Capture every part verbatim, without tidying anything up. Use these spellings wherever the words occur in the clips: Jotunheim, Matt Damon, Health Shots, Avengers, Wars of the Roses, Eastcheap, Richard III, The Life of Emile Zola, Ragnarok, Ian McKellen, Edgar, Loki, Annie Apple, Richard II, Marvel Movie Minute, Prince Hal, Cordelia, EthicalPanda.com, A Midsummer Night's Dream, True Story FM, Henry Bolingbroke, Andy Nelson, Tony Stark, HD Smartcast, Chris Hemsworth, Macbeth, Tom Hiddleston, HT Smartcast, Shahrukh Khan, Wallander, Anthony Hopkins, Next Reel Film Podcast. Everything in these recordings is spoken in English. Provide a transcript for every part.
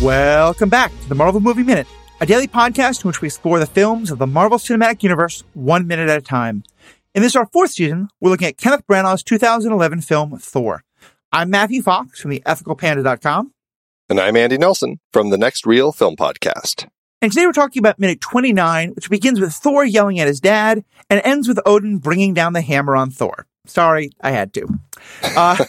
Welcome back to the Marvel Movie Minute, a daily podcast in which we explore the films of the Marvel Cinematic Universe one minute at a time. In this, our fourth season, we're looking at Kenneth Branagh's two thousand eleven film, Thor. I'm Matthew Fox from the Ethical Panda dot com. And I'm Andy Nelson from the Next Reel Film Podcast. And today we're talking about minute twenty-nine, which begins with Thor yelling at his dad and ends with Odin bringing down the hammer on Thor. Sorry, I had to. Uh,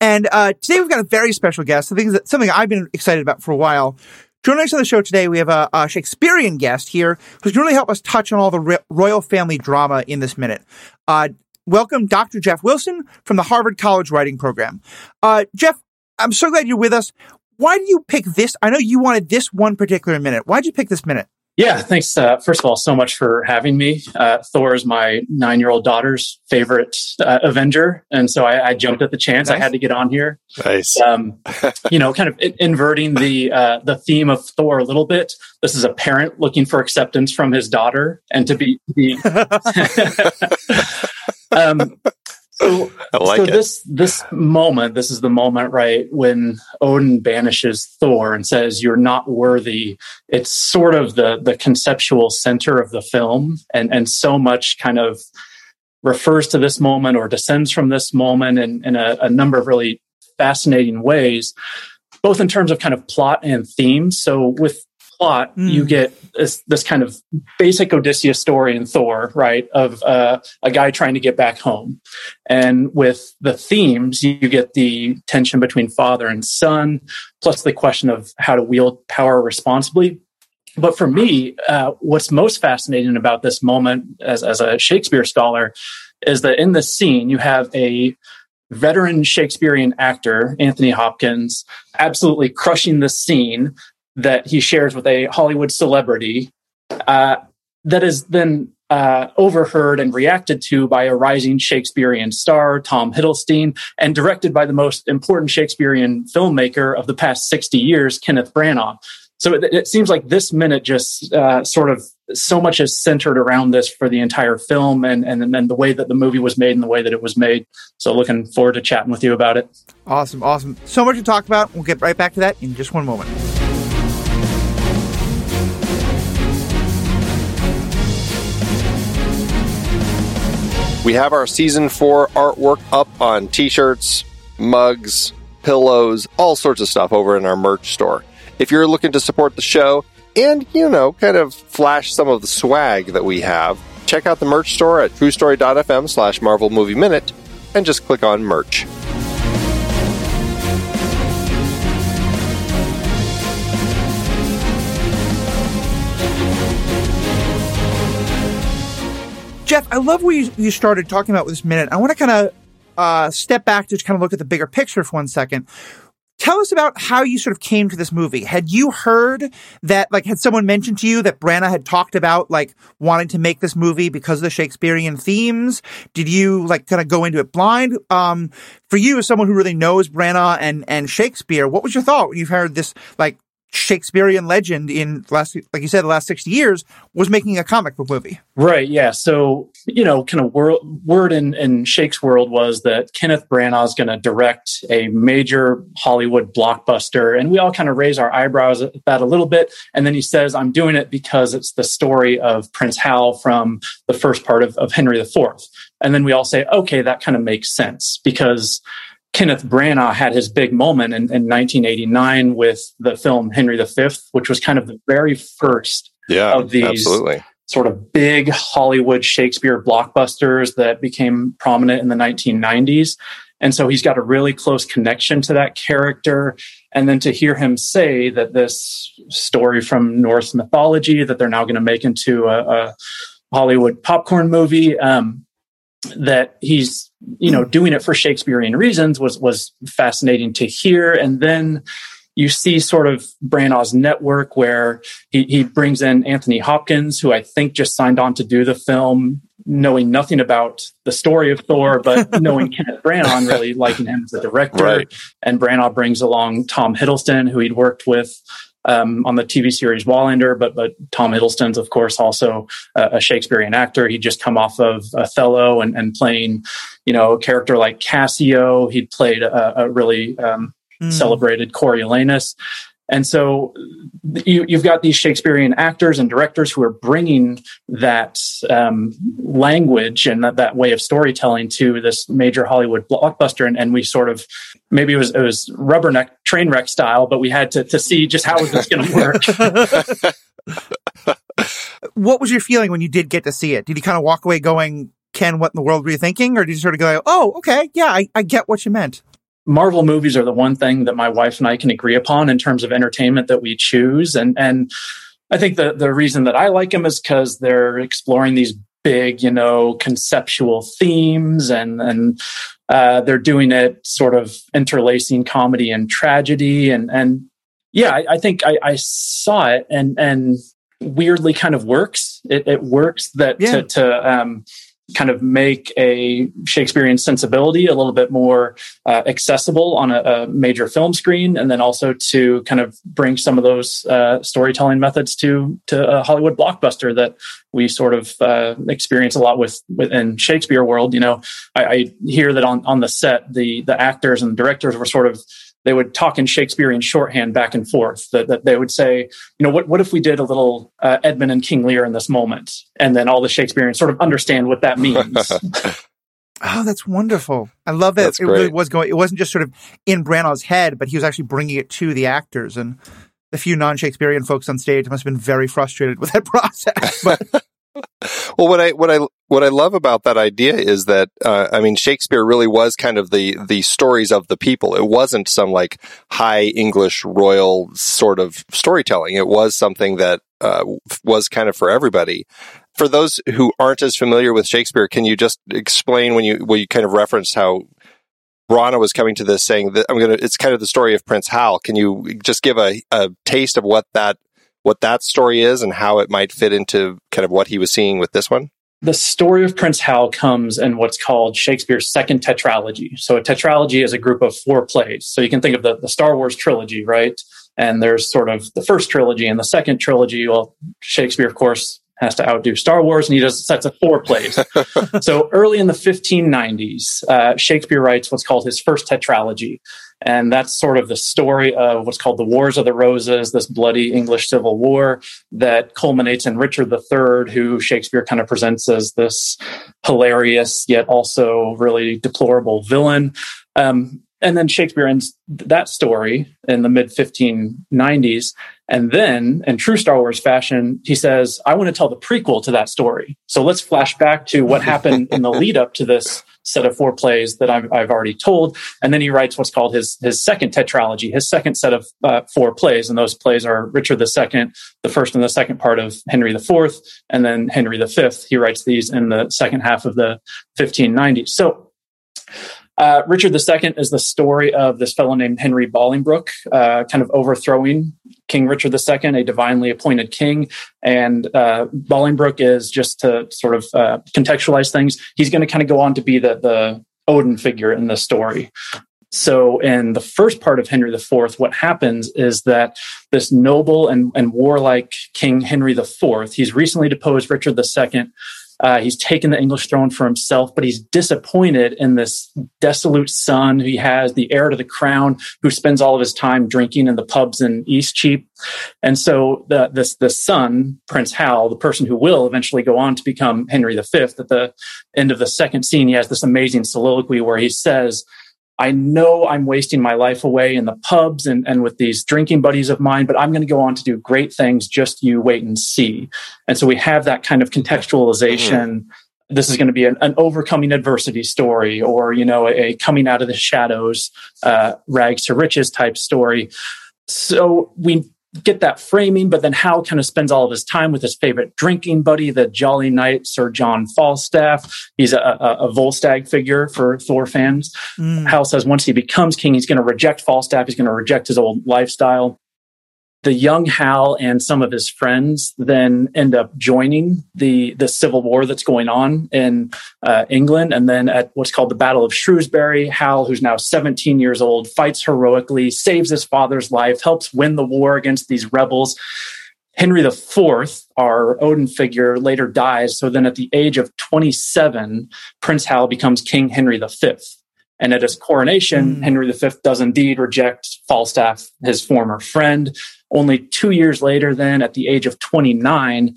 and uh, today we've got a very special guest, something that, something I've been excited about for a while. Joining us on the show today, we have a, a Shakespearean guest here who's going to really help us touch on all the re- royal family drama in this minute. Uh, welcome Doctor Jeff Wilson from the Harvard College Writing Program. Uh, Jeff, I'm so glad you're with us. Why did you pick this? I know you wanted this one particular minute. Why did you pick this minute? Yeah, thanks. Uh, first of all, so much for having me. Uh, Thor is my nine-year-old daughter's favorite uh, Avenger, and so I, I jumped at the chance. Nice. I had to get on here. Nice. Um, you know, kind of in- inverting the uh, the theme of Thor a little bit. This is a parent looking for acceptance from his daughter, and to be. be um, So, like so this this moment, this is the moment, right, when Odin banishes Thor and says, "You're not worthy." It's sort of the the conceptual center of the film, and and so much kind of refers to this moment or descends from this moment in, in a, a number of really fascinating ways, both in terms of kind of plot and theme. So with plot, mm. you get this, this kind of basic Odysseus story in Thor, right, of uh, a guy trying to get back home. And with the themes, you get the tension between father and son, plus the question of how to wield power responsibly. But for me, uh, what's most fascinating about this moment as, as a Shakespeare scholar is that in this scene, you have a veteran Shakespearean actor, Anthony Hopkins, absolutely crushing the scene that he shares with a Hollywood celebrity uh, that is then uh, overheard and reacted to by a rising Shakespearean star, Tom Hiddleston, and directed by the most important Shakespearean filmmaker of the past sixty years, Kenneth Branagh. So it, it seems like this minute just uh, sort of so much is centered around this for the entire film and, and and the way that the movie was made and the way that it was made. So looking forward to chatting with you about it. Awesome, awesome. So much to talk about. We'll get right back to that in just one moment. We have our season four artwork up on t-shirts, mugs, pillows, all sorts of stuff over in our merch store. If you're looking to support the show and, you know, kind of flash some of the swag that we have, check out the merch store at truestory.fm slash Marvel Movie Minute and just click on merch. Jeff, I love where you, you started talking about with this minute. I want to kind of uh, step back to kind of look at the bigger picture for one second. Tell us about how you sort of came to this movie. Had you heard that, like, had someone mentioned to you that Branagh had talked about, like, wanting to make this movie because of the Shakespearean themes? Did you, like, kind of go into it blind? Um, for you, as someone who really knows Branagh and, and Shakespeare, what was your thought when you heard this, like, Shakespearean legend in last, like you said, the last sixty years was making a comic book movie. Right. Yeah. So, you know, kind of wor- word in, in Shake's world was that Kenneth Branagh is going to direct a major Hollywood blockbuster. And we all kind of raise our eyebrows at that a little bit. And then he says, I'm doing it because it's the story of Prince Hal from the first part of, of Henry the Fourth. And then we all say, okay, that kind of makes sense because Kenneth Branagh had his big moment in, in nineteen eighty-nine with the film Henry the Fifth, which was kind of the very first yeah, of these absolutely. sort of big Hollywood Shakespeare blockbusters that became prominent in the nineteen nineties. And so he's got a really close connection to that character. And then to hear him say that this story from Norse mythology that they're now going to make into a, a Hollywood popcorn movie, um, that he's, you know, doing it for Shakespearean reasons was, was fascinating to hear. And then you see sort of Branagh's network where he, he brings in Anthony Hopkins, who I think just signed on to do the film, knowing nothing about the story of Thor, but knowing Kenneth Branagh and really liking him as a director. Right. And Branagh brings along Tom Hiddleston, who he'd worked with Um, on the T V series Wallander, but but Tom Hiddleston's, of course, also uh, a Shakespearean actor. He'd just come off of Othello and, and playing, you know, a character like Cassio. He'd played a, a really um, mm. celebrated Coriolanus. And so you, you've got these Shakespearean actors and directors who are bringing that um, language and that, that way of storytelling to this major Hollywood blockbuster. And, and we sort of, maybe it was, it was rubberneck train wreck style, but we had to, to see just how is this going to work. What was your feeling when you did get to see it? Did you kind of walk away going, Ken, what in the world were you thinking? Or did you sort of go, oh, okay, yeah, I, I get what you meant? Marvel movies are the one thing that my wife and I can agree upon in terms of entertainment that we choose. And and I think the, the reason that I like them is because they're exploring these big, you know, conceptual themes, and, and uh, they're doing it sort of interlacing comedy and tragedy. And, and yeah, I, I think I, I saw it and, and weirdly kind of works. It, it works that yeah. to... to um, kind of make a Shakespearean sensibility a little bit more uh, accessible on a, a major film screen, and then also to kind of bring some of those uh, storytelling methods to to a Hollywood blockbuster that we sort of uh, experience a lot with within Shakespeare world. You know, I, I hear that on, on the set, the the actors and directors were sort of, they would talk in Shakespearean shorthand back and forth, that, that they would say, you know, what, what if we did a little uh, Edmund and King Lear in this moment? And then all the Shakespeareans sort of understand what that means. Oh, that's wonderful. I love that. That's it great. Really was going, it wasn't just sort of in Branagh's head, but he was actually bringing it to the actors. And the few non-Shakespearean folks on stage must have been very frustrated with that process. But Well, what I what I what I love about that idea is that uh, I mean, Shakespeare really was kind of the the stories of the people. It wasn't some like high English royal sort of storytelling. It was something that uh, was kind of for everybody. For those who aren't as familiar with Shakespeare, can you just explain when you when you kind of referenced how Branagh was coming to this, saying that I'm gonna, it's kind of the story of Prince Hal. Can you just give a, a taste of what that? what that story is and how it might fit into kind of what he was seeing with this one? The story of Prince Hal comes in what's called Shakespeare's second tetralogy. So a tetralogy is a group of four plays. So you can think of the, the Star Wars trilogy, right? And there's sort of the first trilogy and the second trilogy. Well, Shakespeare, of course, has to outdo Star Wars, and he does sets of four plays. So early in the fifteen nineties, uh, Shakespeare writes what's called his first tetralogy. And that's sort of the story of what's called the Wars of the Roses, this bloody English Civil War that culminates in Richard the Third, who Shakespeare kind of presents as this hilarious yet also really deplorable villain. Um, and then Shakespeare ends that story in the mid fifteen nineties. And then, in true Star Wars fashion, he says, I want to tell the prequel to that story. So let's flash back to what happened in the lead up to this set of four plays that I've, I've already told. And then he writes what's called his his second tetralogy, his second set of uh, four plays. And those plays are Richard the Second, the first and the second part of Henry the Fourth, and then Henry the Fifth. He writes these in the second half of the fifteen nineties. So uh, Richard the Second is the story of this fellow named Henry Bolingbroke, uh, kind of overthrowing King Richard the Second, a divinely appointed king. And uh, Bolingbroke is, just to sort of uh, contextualize things, he's going to kind of go on to be the, the Odin figure in the story. So in the first part of Henry the Fourth, what happens is that this noble and, and warlike King Henry the Fourth, he's recently deposed Richard the Second. Uh, he's taken the English throne for himself, but he's disappointed in this desolate son he has, the heir to the crown, who spends all of his time drinking in the pubs in Eastcheap. And so the, this, this son, Prince Hal, the person who will eventually go on to become Henry the Fifth, at the end of the second scene, he has this amazing soliloquy where he says, I know I'm wasting my life away in the pubs and, and with these drinking buddies of mine, but I'm going to go on to do great things. Just you wait and see. And so we have that kind of contextualization. Mm-hmm. This is going to be an, an overcoming adversity story, or, you know, a, a coming out of the shadows, uh, rags to riches type story. So we get that framing, but then Hal kind of spends all of his time with his favorite drinking buddy, the jolly knight Sir John Falstaff. He's a, a, a Volstagg figure for Thor fans. Mm. Hal says once he becomes king, he's going to reject Falstaff. He's going to reject his old lifestyle. The young Hal and some of his friends then end up joining the, the civil war that's going on in uh, England. And then at what's called the Battle of Shrewsbury, Hal, who's now seventeen years old, fights heroically, saves his father's life, helps win the war against these rebels. Henry the Fourth, our Odin figure, later dies. So then at the age of twenty-seven, Prince Hal becomes King Henry the Fifth. And at his coronation, mm. Henry the Fifth does indeed reject Falstaff, his former friend. Only two years later, then, at the age of twenty-nine,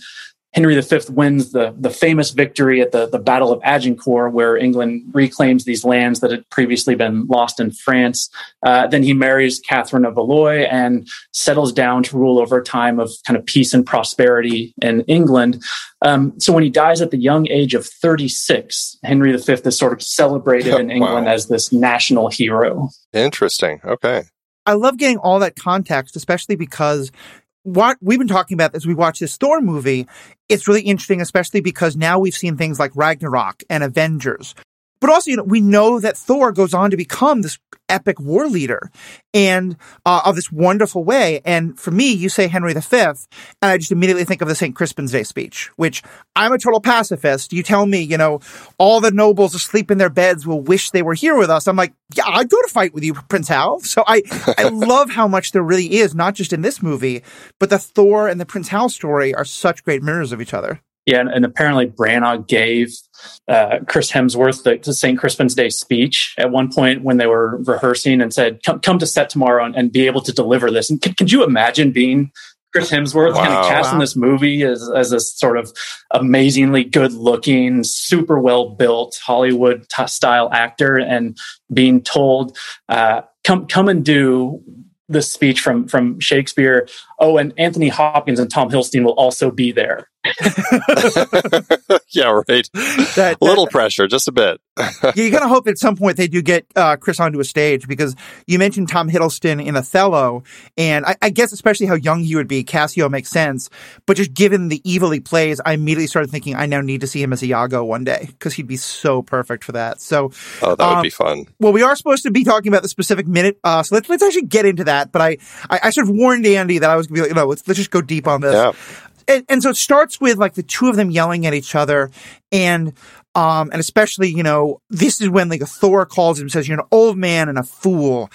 Henry the Fifth wins the, the famous victory at the, the Battle of Agincourt, where England reclaims these lands that had previously been lost in France. Uh, then he marries Catherine of Valois and settles down to rule over a time of kind of peace and prosperity in England. Um, so when he dies at the young age of thirty-six, Henry the Fifth is sort of celebrated oh, in England wow. as this national hero. Interesting. Okay. I love getting all that context, especially because what we've been talking about as we watch this Thor movie, it's really interesting, especially because now we've seen things like Ragnarok and Avengers. But also, you know, we know that Thor goes on to become this epic war leader and uh, of this wonderful way. And for me, you say Henry the Fifth, and I just immediately think of the Saint Crispin's Day speech, which I'm a total pacifist. You tell me, you know, all the nobles asleep in their beds will wish they were here with us. I'm like, yeah, I'd go to fight with you, Prince Hal. So I, I love how much there really is, not just in this movie, but the Thor and the Prince Hal story are such great mirrors of each other. Yeah, and, and apparently Branagh gave uh, Chris Hemsworth the, the Saint Crispin's Day speech at one point when they were rehearsing and said, come, come to set tomorrow and, and be able to deliver this. And could, could you imagine being Chris Hemsworth wow, kind of cast wow. in this movie as, as this sort of amazingly good-looking, super well-built Hollywood-style actor and being told, uh, come, come and do the speech from, from Shakespeare. Oh, and Anthony Hopkins and Tom Hiddleston will also be there. Yeah, right. That, that, Little pressure, just a bit. You're going to hope at some point they do get uh, Chris onto a stage, because you mentioned Tom Hiddleston in Othello, and I, I guess especially how young he would be, Cassio makes sense, but just given the evil he plays, I immediately started thinking I now need to see him as Iago one day, because he'd be so perfect for that. So, oh, that um, would be fun. Well, we are supposed to be talking about the specific minute, uh, so let's, let's actually get into that, but I, I, I sort of warned Andy that I was going to be like, no, let's, let's just go deep on this. Yeah. And, and so it starts with like the two of them yelling at each other, and um and especially, you know, this is when like Thor calls him and says, you're an old man and a fool.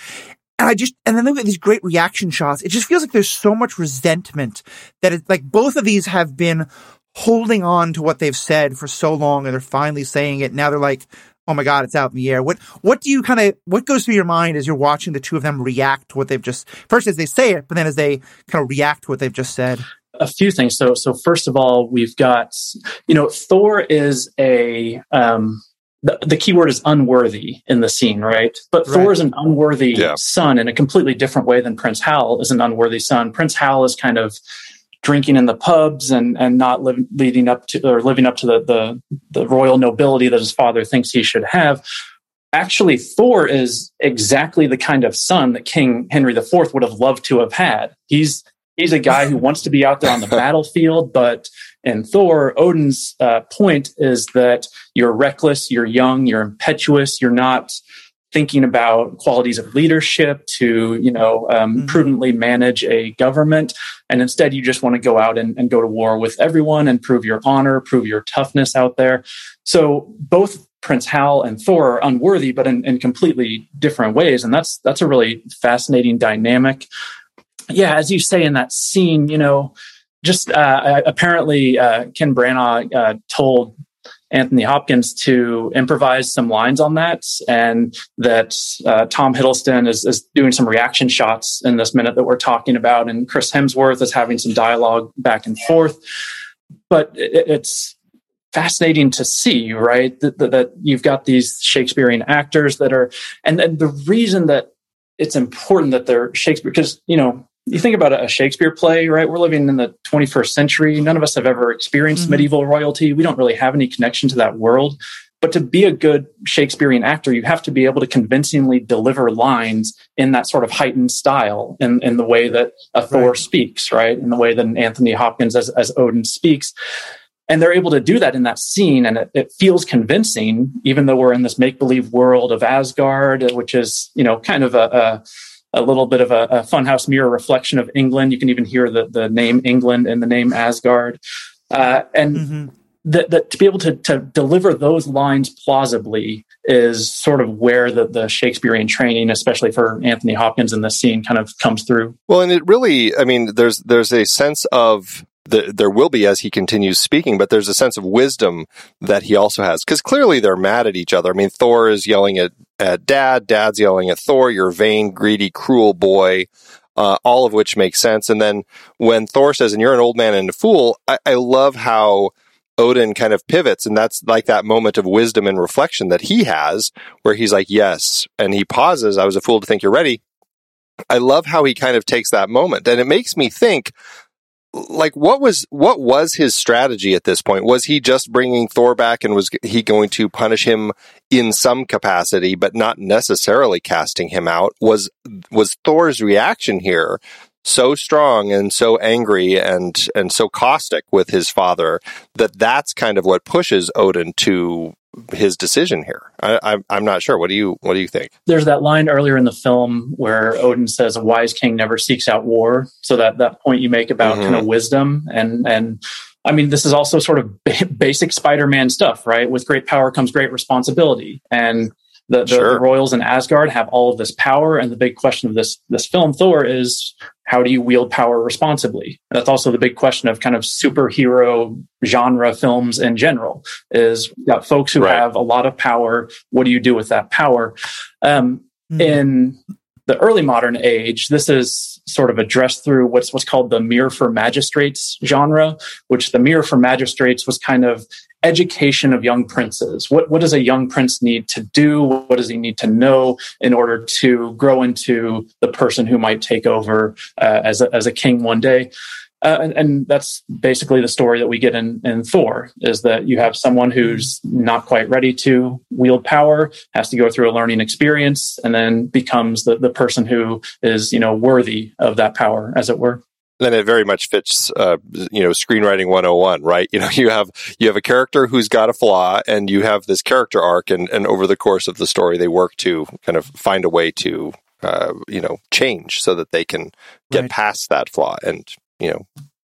And I just and then look at these great reaction shots. It just feels like there's so much resentment that it's like both of these have been holding on to what they've said for so long, and they're finally saying it. Now they're like, oh my God, it's out in the air. What what do you kind of what goes through your mind as you're watching the two of them react to what they've just first as they say it, but then as they kind of react to what they've just said? A few things. So, so first of all, we've got, you know, Thor is a, um, the, the key word is unworthy in the scene, right? But right. Thor is an unworthy yeah. son in a completely different way than Prince Hal is an unworthy son. Prince Hal is kind of drinking in the pubs and, and not live, leading up to, or living up to the, the, the royal nobility that his father thinks he should have. Actually, Thor is exactly the kind of son that King Henry the Fourth would have loved to have had. He's, He's a guy who wants to be out there on the battlefield, but in Thor, Odin's uh, point is that you're reckless, you're young, you're impetuous, you're not thinking about qualities of leadership to, you know, um, mm-hmm. prudently manage a government. And instead, you just want to go out and, and go to war with everyone and prove your honor, prove your toughness out there. So both Prince Hal and Thor are unworthy, but in, in completely different ways. And that's that's a really fascinating dynamic. Yeah, as you say in that scene, you know, just uh, apparently uh, Ken Branagh uh, told Anthony Hopkins to improvise some lines on that, and that uh, Tom Hiddleston is, is doing some reaction shots in this minute that we're talking about, and Chris Hemsworth is having some dialogue back and forth. But it, it's fascinating to see, right, that, that, that you've got these Shakespearean actors that are, and, and the reason that it's important that they're Shakespeare, because, you know, you think about a Shakespeare play, right? We're living in the twenty-first century. None of us have ever experienced mm-hmm. medieval royalty. We don't really have any connection to that world. But to be a good Shakespearean actor, you have to be able to convincingly deliver lines in that sort of heightened style, in, in the way that a Thor right. speaks, right? In the way that an Anthony Hopkins as, as Odin speaks. And they're able to do that in that scene, and it, it feels convincing, even though we're in this make-believe world of Asgard, which is, you know, kind of a... a a little bit of a, a funhouse mirror reflection of England. You can even hear the, the name England and the name Asgard. Uh, and mm-hmm. that th- to be able to, to deliver those lines plausibly is sort of where the, the Shakespearean training, especially for Anthony Hopkins in this scene, kind of comes through. Well, and it really, I mean, there's there's a sense of The, there will be as he continues speaking, but there's a sense of wisdom that he also has. Because clearly they're mad at each other. I mean, Thor is yelling at, at Dad. Dad's yelling at Thor, you're vain, greedy, cruel boy, uh, all of which makes sense. And then when Thor says, and you're an old man and a fool, I, I love how Odin kind of pivots. And that's like that moment of wisdom and reflection that he has where he's like, yes. And he pauses. I was a fool to think you're ready. I love how he kind of takes that moment. And it makes me think, like, what was what was his strategy at this point? Was he just bringing Thor back, and was he going to punish him in some capacity, but not necessarily casting him out? Was was Thor's reaction here so strong and so angry and and so caustic with his father that that's kind of what pushes Odin to his decision here? I, I, I'm not sure. What do you what do you think? There's that line earlier in the film where Odin says, "A wise king never seeks out war." So that that point you make about mm-hmm. kind of wisdom and and I mean, this is also sort of b- basic Spider-Man stuff, right? With great power comes great responsibility, and the, the, sure. the royals in Asgard have all of this power, and the big question of this this film Thor is, how do you wield power responsibly? And that's also the big question of kind of superhero genre films in general, is got folks who right. have a lot of power. What do you do with that power? Um, mm-hmm. In the early modern age, this is sort of addressed through what's what's called the Mirror for Magistrates genre, which the Mirror for Magistrates was kind of education of young princes. What what does a young prince need to do? What does he need to know in order to grow into the person who might take over uh, as a, as a king one day? Uh, and, and that's basically the story that we get in, in Thor, is that you have someone who's not quite ready to wield power, has to go through a learning experience, and then becomes the, the person who is, you know, worthy of that power, as it were. Then it very much fits, uh, you know, screenwriting one oh one, right? You know, you have you have a character who's got a flaw, and you have this character arc, and, and over the course of the story, they work to kind of find a way to, uh, you know, change so that they can get right. past that flaw and, you know,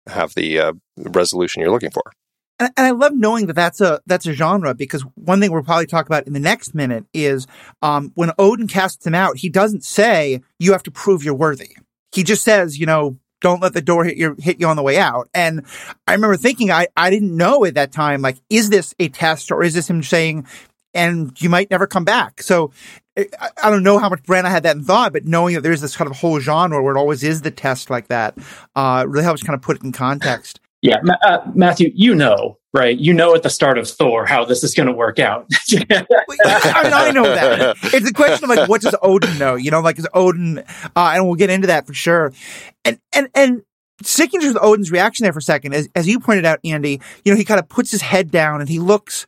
have the uh, resolution you're looking for. And, and I love knowing that that's a that's a genre, because one thing we'll probably talk about in the next minute is um, when Odin casts him out, he doesn't say you have to prove you're worthy. He just says, you know, don't let the door hit you, hit you on the way out. And I remember thinking, I, I didn't know at that time, like, is this a test, or is this him saying, and you might never come back? So I, I don't know how much Branagh had that in thought, but knowing that there's this kind of whole genre where it always is the test like that uh, really helps kind of put it in context. Yeah. Uh, Matthew, you know, right? You know at the start of Thor how this is going to work out. I mean, I know that. It's a question of, like, what does Odin know? You know, like, is Odin, uh, and we'll get into that for sure. And, and, and sticking to Odin's reaction there for a second, as, as you pointed out, Andy, you know, he kind of puts his head down and he looks,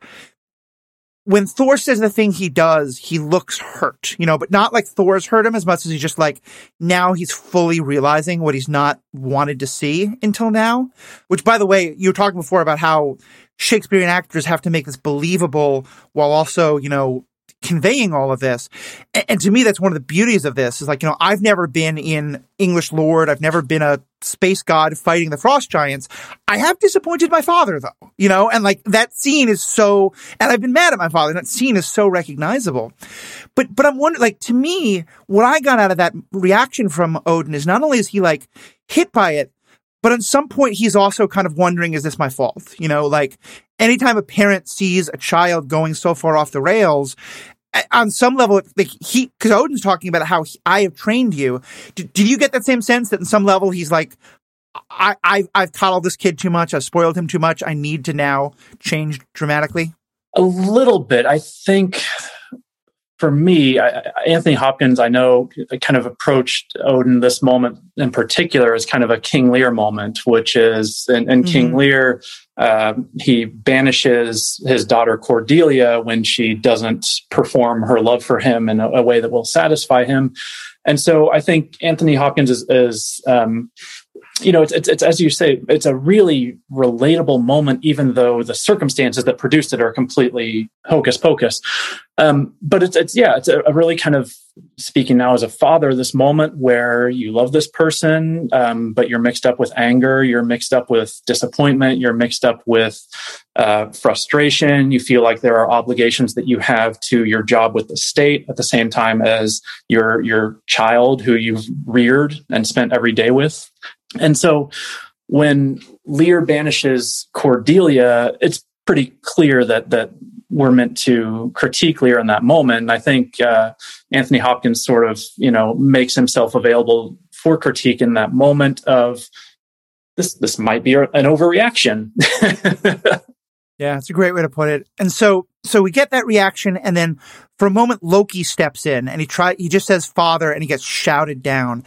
when Thor says the thing he does, he looks hurt, you know, but not like Thor's hurt him as much as he's just like, now he's fully realizing what he's not wanted to see until now. Which, by the way, you were talking before about how Shakespearean actors have to make this believable while also, you know, conveying all of this. And, and to me, that's one of the beauties of this is, like, you know, I've never been in English Lord. I've never been a space god fighting the frost giants. I have disappointed my father, though, you know, and like that scene is so, and I've been mad at my father. And that scene is so recognizable. But, but I'm wondering, like, to me, what I got out of that reaction from Odin is not only is he like hit by it, but at some point, he's also kind of wondering, is this my fault? You know, like, anytime a parent sees a child going so far off the rails, on some level, like, he, because Odin's talking about how he, I have trained you. D- did you get that same sense that in some level he's like, I, I, I've coddled this kid too much. I've spoiled him too much. I need to now change dramatically? A little bit. I think for me, I, Anthony Hopkins, I know, kind of approached Odin this moment in particular as kind of a King Lear moment, which is, in, in mm-hmm. King Lear, Uh, he banishes his daughter Cordelia when she doesn't perform her love for him in a, a way that will satisfy him. And so I think Anthony Hopkins is, is um, you know, it's, it's, it's, as you say, it's a really relatable moment, even though the circumstances that produced it are completely hocus pocus. Um, but it's, it's, yeah, it's a, a really kind of, speaking now as a father, this moment where you love this person, um, but you're mixed up with anger, you're mixed up with disappointment, you're mixed up with uh, frustration. You feel like there are obligations that you have to your job with the state at the same time as your your child who you've reared and spent every day with. And so when Lear banishes Cordelia, it's pretty clear that that we're meant to critique Lear in that moment. And I think uh, Anthony Hopkins sort of, you know, makes himself available for critique in that moment of this. This might be an overreaction. Yeah, it's a great way to put it. And so, so we get that reaction, and then for a moment, Loki steps in, and he try. He just says "father," and he gets shouted down.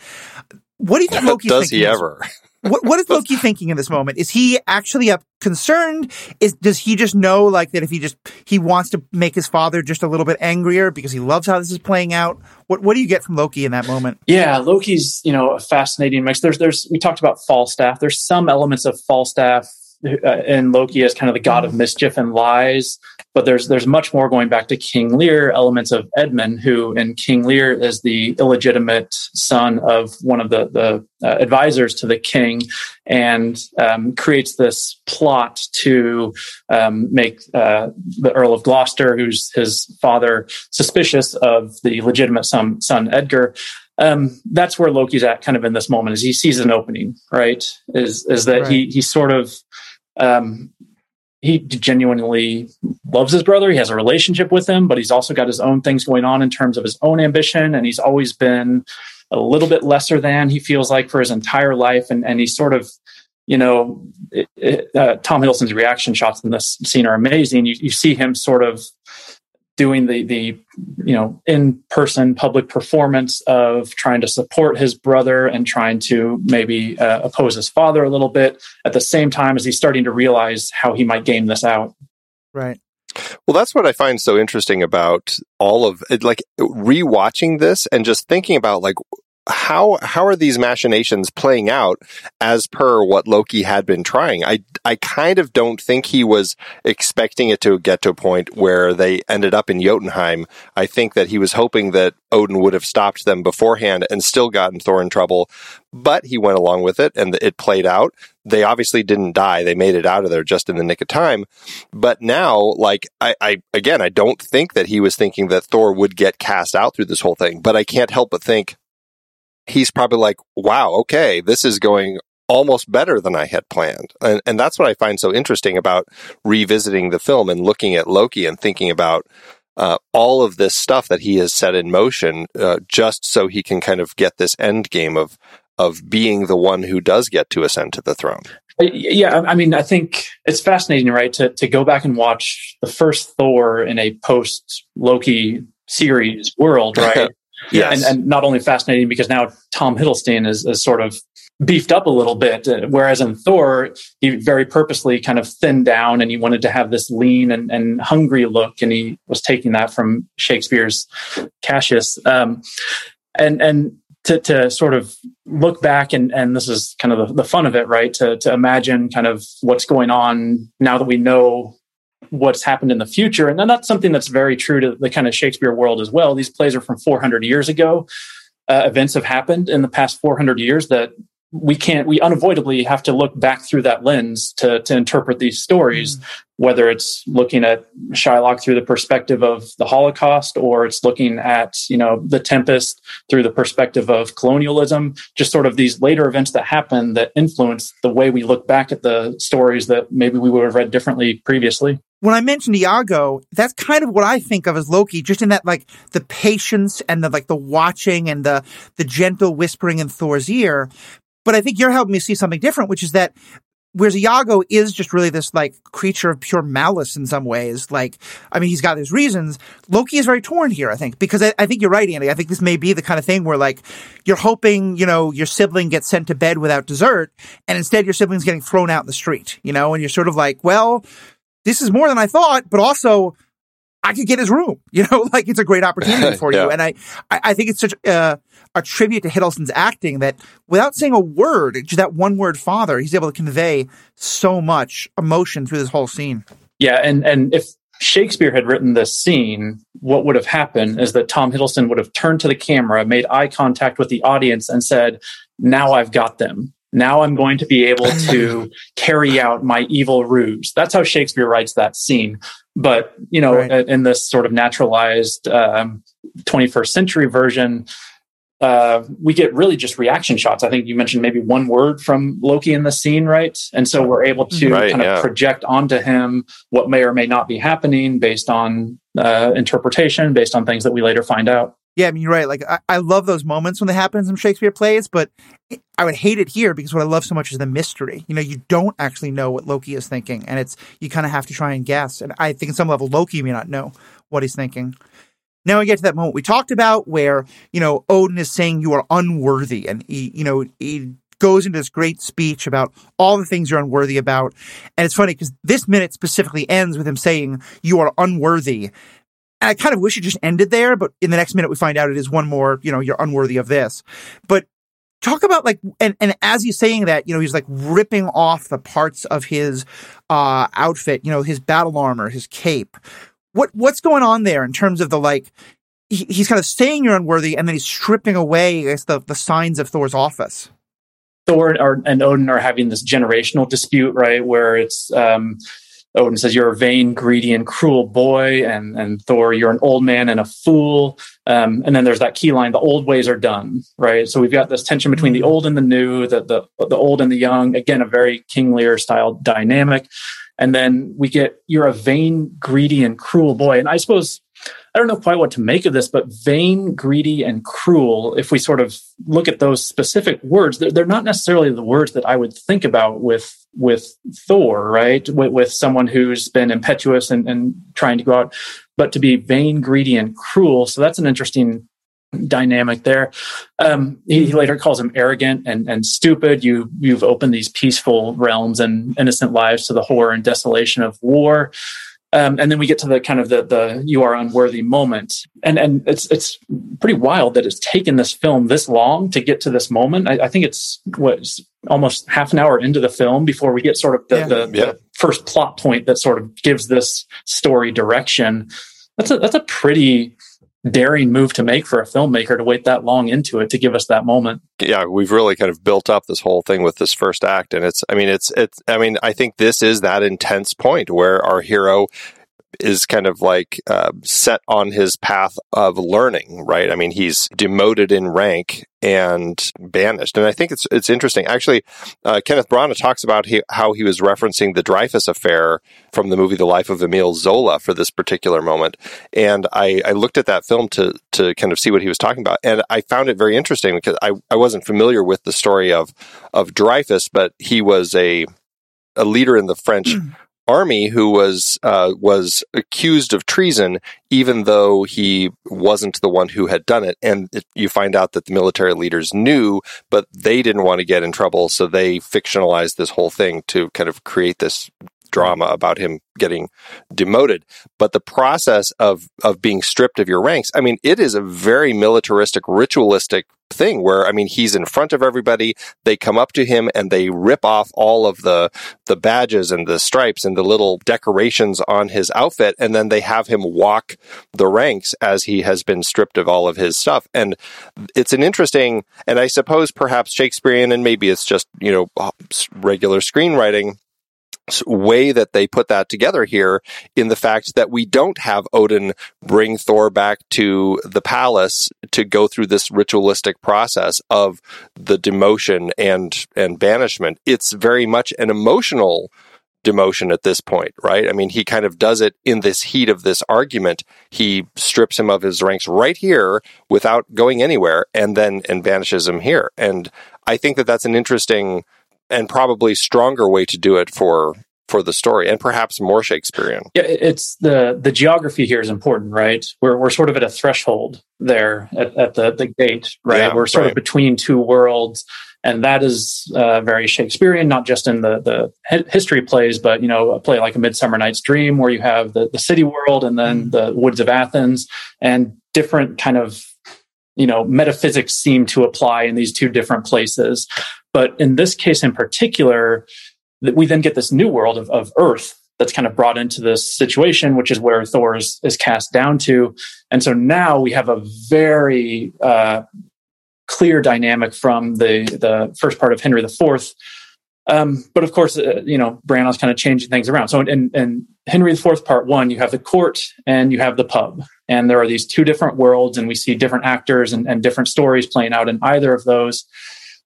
What do you think Loki's thinking? Does he ever? What, what is Loki thinking in this moment? Is he actually up concerned? Is does he just know like that if he just he wants to make his father just a little bit angrier because he loves how this is playing out? What what do you get from Loki in that moment? Yeah, Loki's, you know, a fascinating mix. There's there's we talked about Falstaff. There's some elements of Falstaff uh, and Loki as kind of the god of mischief and lies, but there's there's much more going back to King Lear, elements of Edmund, who in King Lear is the illegitimate son of one of the, the uh, advisors to the king, and um, creates this plot to um, make uh, the Earl of Gloucester, who's his father, suspicious of the legitimate son, son Edgar. Um, that's where Loki's at kind of in this moment, is he sees an opening, right? Is is that right. he he sort of... Um, He genuinely loves his brother. He has a relationship with him, but he's also got his own things going on in terms of his own ambition. And he's always been a little bit lesser than, he feels like, for his entire life. And and he sort of, you know, it, it, uh, Tom Hiddleston's reaction shots in this scene are amazing. You, you see him sort of doing the, the you know, in-person public performance of trying to support his brother and trying to maybe uh, oppose his father a little bit at the same time as he's starting to realize how he might game this out. Right. Well, that's what I find so interesting about all of it, like rewatching this and just thinking about like, How how are these machinations playing out as per what Loki had been trying? I, I kind of don't think he was expecting it to get to a point where they ended up in Jotunheim. I think that he was hoping that Odin would have stopped them beforehand and still gotten Thor in trouble, but he went along with it and it played out. They obviously didn't die. They made it out of there just in the nick of time. But now, like, I, I again, I don't think that he was thinking that Thor would get cast out through this whole thing, but I can't help but think, he's probably like, wow, okay, this is going almost better than I had planned. And, and that's what I find so interesting about revisiting the film and looking at Loki and thinking about uh, all of this stuff that he has set in motion uh, just so he can kind of get this end game of of being the one who does get to ascend to the throne. Yeah, I mean, I think it's fascinating, right, to, to go back and watch the first Thor in a post-Loki series world, right? Yes. And, and not only fascinating because now Tom Hiddleston is, is sort of beefed up a little bit, whereas in Thor, he very purposely kind of thinned down and he wanted to have this lean and, and hungry look. And he was taking that from Shakespeare's Cassius. Um, and and to, to sort of look back, and, and this is kind of the, the fun of it, right? To, to imagine kind of what's going on now that we know what's happened in the future. And that's something that's very true to the kind of Shakespeare world as well. These plays are from four hundred years ago. Uh, events have happened in the past four hundred years that we can't, we unavoidably have to look back through that lens to, to interpret these stories, mm-hmm. whether it's looking at Shylock through the perspective of the Holocaust, or it's looking at, you know, The Tempest through the perspective of colonialism, just sort of these later events that happen that influence the way we look back at the stories that maybe we would have read differently previously. When I mentioned Iago, that's kind of what I think of as Loki, just in that, like, the patience and the, like, the watching and the, the gentle whispering in Thor's ear. But I think you're helping me see something different, which is that whereas Iago is just really this, like, creature of pure malice in some ways, like, I mean, he's got his reasons. Loki is very torn here, I think, because I, I think you're right, Andy. I think this may be the kind of thing where, like, you're hoping, you know, your sibling gets sent to bed without dessert, and instead your sibling's getting thrown out in the street, you know, and you're sort of like, well, this is more than I thought, but also I could get his room, you know, like it's a great opportunity for yeah. you. And I, I think it's such a, a tribute to Hiddleston's acting that without saying a word, just that one word, father, he's able to convey so much emotion through this whole scene. Yeah. And, and if Shakespeare had written this scene, what would have happened is that Tom Hiddleston would have turned to the camera, made eye contact with the audience and said, now I've got them. Now I'm going to be able to carry out my evil ruse. That's how Shakespeare writes that scene. But, you know, right. in this sort of naturalized um, twenty-first century version, uh, we get really just reaction shots. I think you mentioned maybe one word from Loki in the scene, right? And so we're able to right, kind yeah. of project onto him what may or may not be happening based on uh, interpretation, based on things that we later find out. Yeah, I mean, you're right. Like, I, I love those moments when they happen in some Shakespeare plays, but it, I would hate it here because what I love so much is the mystery. You know, you don't actually know what Loki is thinking, and it's you kind of have to try and guess. And I think at some level, Loki may not know what he's thinking. Now we get to that moment we talked about where, you know, Odin is saying you are unworthy, and he, you know, he goes into this great speech about all the things you're unworthy about. And it's funny because this minute specifically ends with him saying you are unworthy. I kind of wish it just ended there, but in the next minute we find out it is one more, you know, you're unworthy of this. But talk about like, and, and as he's saying that, you know, he's like ripping off the parts of his uh, outfit, you know, his battle armor, his cape. What What's going on there in terms of the like, he, he's kind of saying you're unworthy and then he's stripping away, I guess, the, the signs of Thor's office. Thor are, and Odin are having this generational dispute, right, where it's... Um, Odin says, you're a vain, greedy, and cruel boy. And, and Thor, you're an old man and a fool. Um, and then there's that key line, the old ways are done, right? So we've got this tension between the old and the new, the the, the old and the young. Again, a very King Lear style dynamic. And then we get, you're a vain, greedy, and cruel boy. And I suppose, I don't know quite what to make of this, but vain, greedy, and cruel, if we sort of look at those specific words, they're, they're not necessarily the words that I would think about with with Thor, right? With, with someone who's been impetuous and, and trying to go out, but to be vain, greedy, and cruel. So that's an interesting dynamic there. Um, he later calls him arrogant and, and stupid. You, you've opened these peaceful realms and innocent lives to the horror and desolation of war. Um, and then we get to the kind of the, the you are unworthy moment. And and it's it's pretty wild that it's taken this film this long to get to this moment. I, I think it's what it's almost half an hour into the film before we get sort of the, yeah. the, yeah. the first plot point that sort of gives this story direction. That's a, that's a pretty daring move to make for a filmmaker to wait that long into it to give us that moment. Yeah, we've really kind of built up this whole thing with this first act, and it's I mean it's it's I mean I think this is that intense point where our hero is kind of like uh, set on his path of learning, right? I mean, he's demoted in rank and banished. And I think it's it's interesting. Actually, uh, Kenneth Branagh talks about he, how he was referencing the Dreyfus affair from the movie The Life of Emile Zola for this particular moment. And I, I looked at that film to to kind of see what he was talking about. And I found it very interesting because I, I wasn't familiar with the story of, of Dreyfus, but he was a, a leader in the French mm. army who was uh, was accused of treason, even though he wasn't the one who had done it. And it, you find out that the military leaders knew, but they didn't want to get in trouble, so they fictionalized this whole thing to kind of create this drama about him getting demoted. But the process of of being stripped of your ranks, I mean, it is a very militaristic, ritualistic thing where, I mean, he's in front of everybody, they come up to him and they rip off all of the the badges and the stripes and the little decorations on his outfit, and then they have him walk the ranks as he has been stripped of all of his stuff. And it's an interesting, and I suppose perhaps Shakespearean, and maybe it's just, you know, regular screenwriting, way that they put that together here in the fact that we don't have Odin bring Thor back to the palace to go through this ritualistic process of the demotion and and banishment. It's very much an emotional demotion at this point, right? I mean, he kind of does it in this heat of this argument. He strips him of his ranks right here without going anywhere and then and banishes him here. And I think that that's an interesting and probably stronger way to do it for for the story, and perhaps more Shakespearean. Yeah, it's the the geography here is important, right? We're we're sort of at a threshold there at, at the, the gate, right? Yeah, we're sort right. of between two worlds, and that is uh, very Shakespearean, not just in the the history plays, but, you know, a play like A Midsummer Night's Dream, where you have the, the city world and then mm. the woods of Athens, and different kind of, you know, metaphysics seem to apply in these two different places. But in this case in particular, we then get this new world of, of Earth that's kind of brought into this situation, which is where Thor is, is cast down to. And so now we have a very uh, clear dynamic from the, the first part of Henry the Fourth Um, but of course, uh, you know, Branagh's kind of changing things around. So in, in Henry the Fourth part one, you have the court and you have the pub. And there are these two different worlds, and we see different actors and, and different stories playing out in either of those.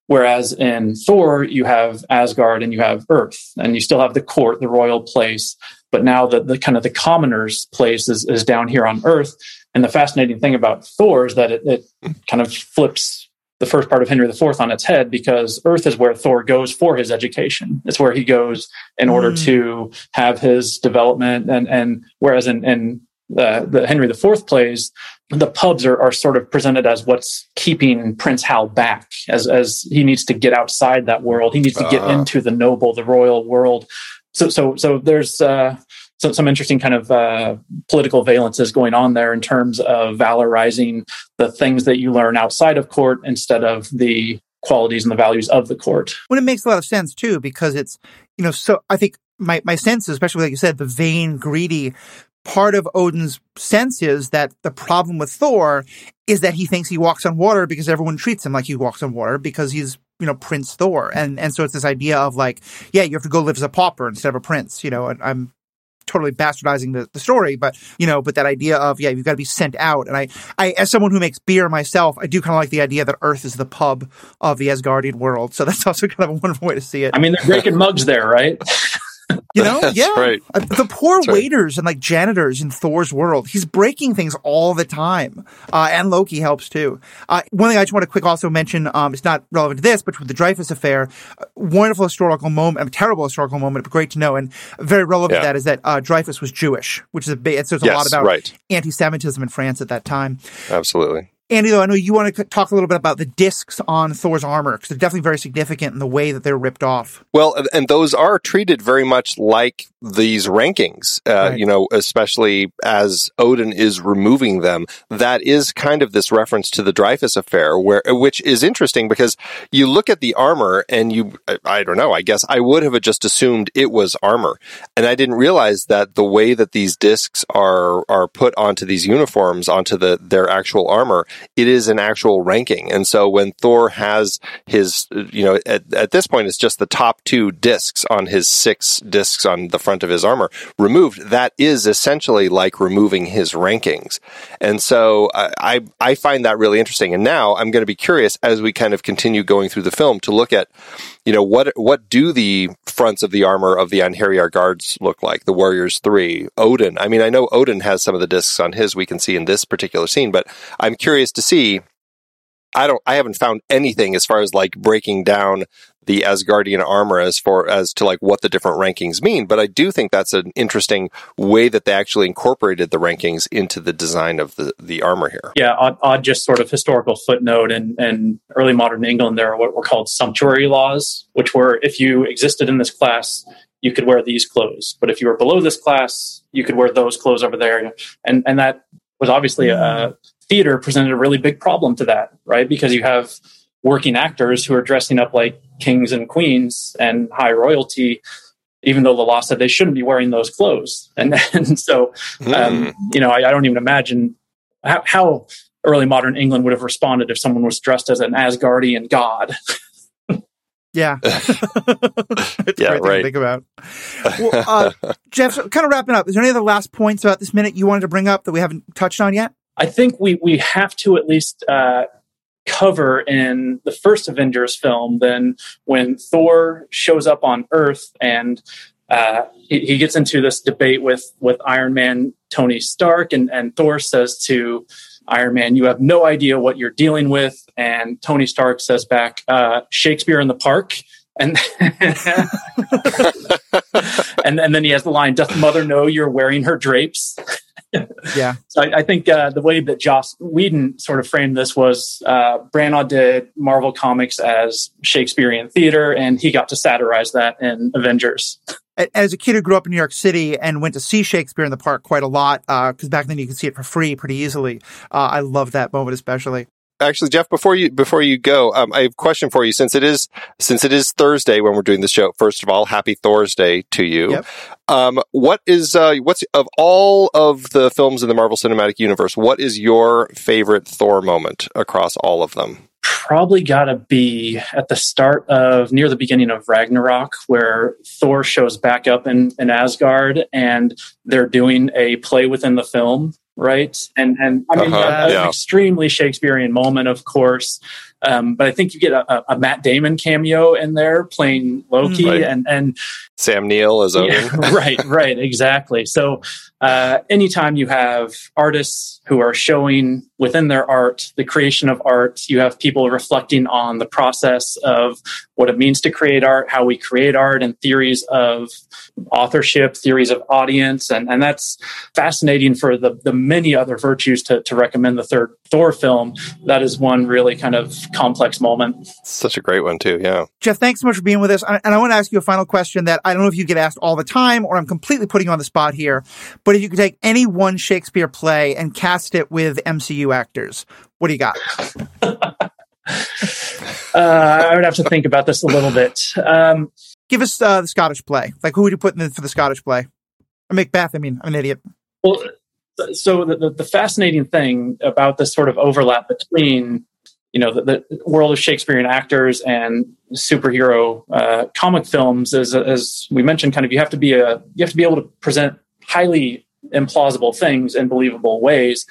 Whereas in Thor, you have Asgard and you have Earth, and you still have the court, the royal place. But now the, the kind of the commoner's place is, is down here on Earth. And the fascinating thing about Thor is that it, it kind of flips the first part of Henry the Fourth on its head, because Earth is where Thor goes for his education. It's where he goes in mm. order to have his development. And, and whereas in, in the, the Henry the Fourth plays, the pubs are, are sort of presented as what's keeping Prince Hal back, as, as he needs to get outside that world. He needs to get uh. into the noble, the royal world. So, so, so there's, uh, So some interesting kind of uh, political valences going on there in terms of valorizing the things that you learn outside of court instead of the qualities and the values of the court. Well, it makes a lot of sense, too, because it's, you know, so I think my, my sense, especially like you said, the vain, greedy part of Odin's sense is that the problem with Thor is that he thinks he walks on water because everyone treats him like he walks on water because he's, you know, Prince Thor. And, and so it's this idea of like, yeah, you have to go live as a pauper instead of a prince, you know, and I'm totally bastardizing the, the story, but, you know, but that idea of, yeah, you've got to be sent out. And I, I, as someone who makes beer myself, I do kind of like the idea that Earth is the pub of the Asgardian world. So that's also kind of a wonderful way to see it. I mean, they're breaking mugs there, right? You know, that's yeah. Right. The poor that's waiters right. and like janitors in Thor's world. He's breaking things all the time. Uh, and Loki helps too. Uh, one thing I just want to quick also mention, um, it's not relevant to this, but with the Dreyfus affair, wonderful historical moment, a terrible historical moment, but great to know. And very relevant yeah. to that is that uh, Dreyfus was Jewish, which is a big, there's a yes, lot about right. anti-Semitism in France at that time. Absolutely. Andy, though, I know you want to talk a little bit about the discs on Thor's armor, because they're definitely very significant in the way that they're ripped off. Well, and those are treated very much like these rankings, uh, right. you know, especially as Odin is removing them. That is kind of this reference to the Dreyfus affair, where which is interesting because you look at the armor and you, I don't know, I guess I would have just assumed it was armor. And I didn't realize that the way that these discs are are put onto these uniforms, onto the their actual armor, it is an actual ranking. And so when Thor has his, you know, at, at this point, it's just the top two discs on his six discs on the front of his armor removed. That is essentially like removing his rankings. And so I, I, I find that really interesting. And now I'm going to be curious as we kind of continue going through the film to look at, you know, what what do the fronts of the armor of the Anheriar guards look like? The Warriors Three, Odin. I mean, I know Odin has some of the discs on his, we can see in this particular scene, but I'm curious to see. I don't. I haven't found anything as far as like breaking down the Asgardian armor as far as to like what the different rankings mean. But I do think that's an interesting way that they actually incorporated the rankings into the design of the, the armor here. Yeah, odd, odd just sort of historical footnote. And and early modern England, there are what were called sumptuary laws, which were if you existed in this class, you could wear these clothes, but if you were below this class, you could wear those clothes over there. And and that was obviously a theater presented a really big problem to that, right? Because you have working actors who are dressing up like kings and queens and high royalty, even though the law said they shouldn't be wearing those clothes. And, and so, mm. um, you know, I, I don't even imagine how, how early modern England would have responded if someone was dressed as an Asgardian god. Yeah. It's yeah, a great thing right. to think about. Well, uh, Jeff, kind of wrapping up, is there any other last points about this minute you wanted to bring up that we haven't touched on yet? I think we we have to at least uh, cover in the first Avengers film, then when Thor shows up on Earth and uh, he, he gets into this debate with, with Iron Man, Tony Stark, and, and Thor says to Iron Man, you have no idea what you're dealing with. And Tony Stark says back, uh, Shakespeare in the Park. And, and and then he has the line, doth mother know you're wearing her drapes? Yeah. So I, I think uh, the way that Joss Whedon sort of framed this was uh, Branagh did Marvel Comics as Shakespearean theater, and he got to satirize that in Avengers. As a kid who grew up in New York City and went to see Shakespeare in the Park quite a lot, because uh, back then you could see it for free pretty easily. Uh, I love that moment especially. Actually, Jeff, before you before you go, um, I have a question for you. Since it is since it is Thursday when we're doing the show, first of all, happy Thursday to you. Yep. Um, what is uh, what's of all of the films in the Marvel Cinematic Universe, what is your favorite Thor moment across all of them? probably got to be at the start of, near the beginning of Ragnarok, where Thor shows back up in, in Asgard, and they're doing a play within the film, right? And and I mean, uh-huh, that's yeah. an extremely Shakespearean moment, of course. Um, but I think you get a, a Matt Damon cameo in there playing Loki, right. and, and Sam Neill is Odin. Yeah, right, right, exactly. So uh, anytime you have artists who are showing within their art, the creation of art, you have people reflecting on the process of what it means to create art, how we create art, and theories of authorship, theories of audience. And, and that's fascinating for the, the many other virtues to, to recommend the third Thor film. That is one really kind of complex moment. Such a great one too, yeah. Jeff, thanks so much for being with us. And I want to ask you a final question that I don't know if you get asked all the time, or I'm completely putting you on the spot here, but if you could take any one Shakespeare play and cast it with M C U actors, what do you got? uh, I would have to think about this a little bit. Um, Give us uh, the Scottish play. Like, who would you put in for the Scottish play? Or Macbeth, I mean, I'm an idiot. Well, so the, the fascinating thing about this sort of overlap between you know, the, the world of Shakespearean actors and superhero uh, comic films, as, as we mentioned, kind of, you have to be a, you have to be able to present highly implausible things in believable ways.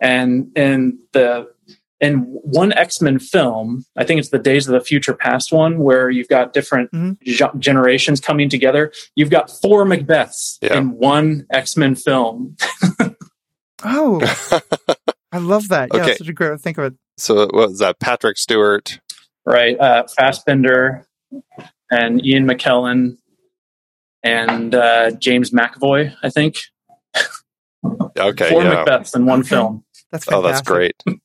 And in the, in one X-Men film, I think it's the Days of the Future Past one, where you've got different mm-hmm. ge- generations coming together. You've got four Macbeths yeah. in one X-Men film. Oh, I love that. Yeah, okay. That's such a great way to think of it. So what was that? Patrick Stewart. Right. Uh, Fassbender and Ian McKellen and uh, James McAvoy, I think. Okay. Four yeah. Macbeths in one okay. film. That's fantastic. Oh, that's great.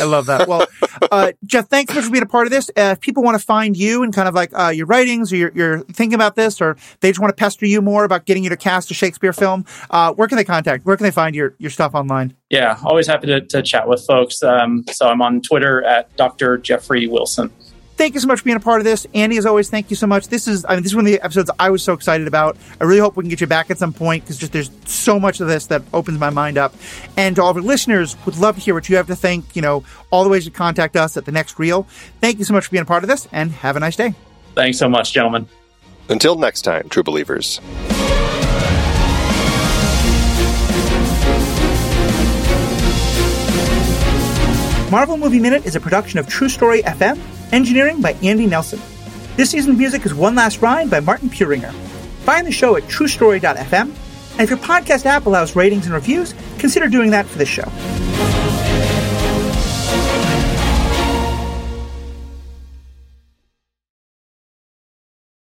I love that. Well, uh, Jeff, thanks so much for being a part of this. Uh, if people want to find you and kind of like uh, your writings or you're your thinking about this, or they just want to pester you more about getting you to cast a Shakespeare film, uh, where can they contact? Where can they find your, your stuff online? Yeah, always happy to, to chat with folks. Um, so I'm on Twitter at Doctor Jeff Wilson. Thank you so much for being a part of this. Andy, as always, thank you so much. This is I mean, this is one of the episodes I was so excited about. I really hope we can get you back at some point, because just there's so much of this that opens my mind up. And to all of our listeners, would love to hear what you have to think, you know, all the ways to contact us at The Next Reel. Thank you so much for being a part of this, and have a nice day. Thanks so much, gentlemen. Until next time, true believers. Marvel Movie Minute is a production of True Story F M. Engineering by Andy Nelson. This season's music is One Last Ride by Martin Puringer. Find the show at true story dot f m, and if your podcast app allows ratings and reviews, consider doing that for this show.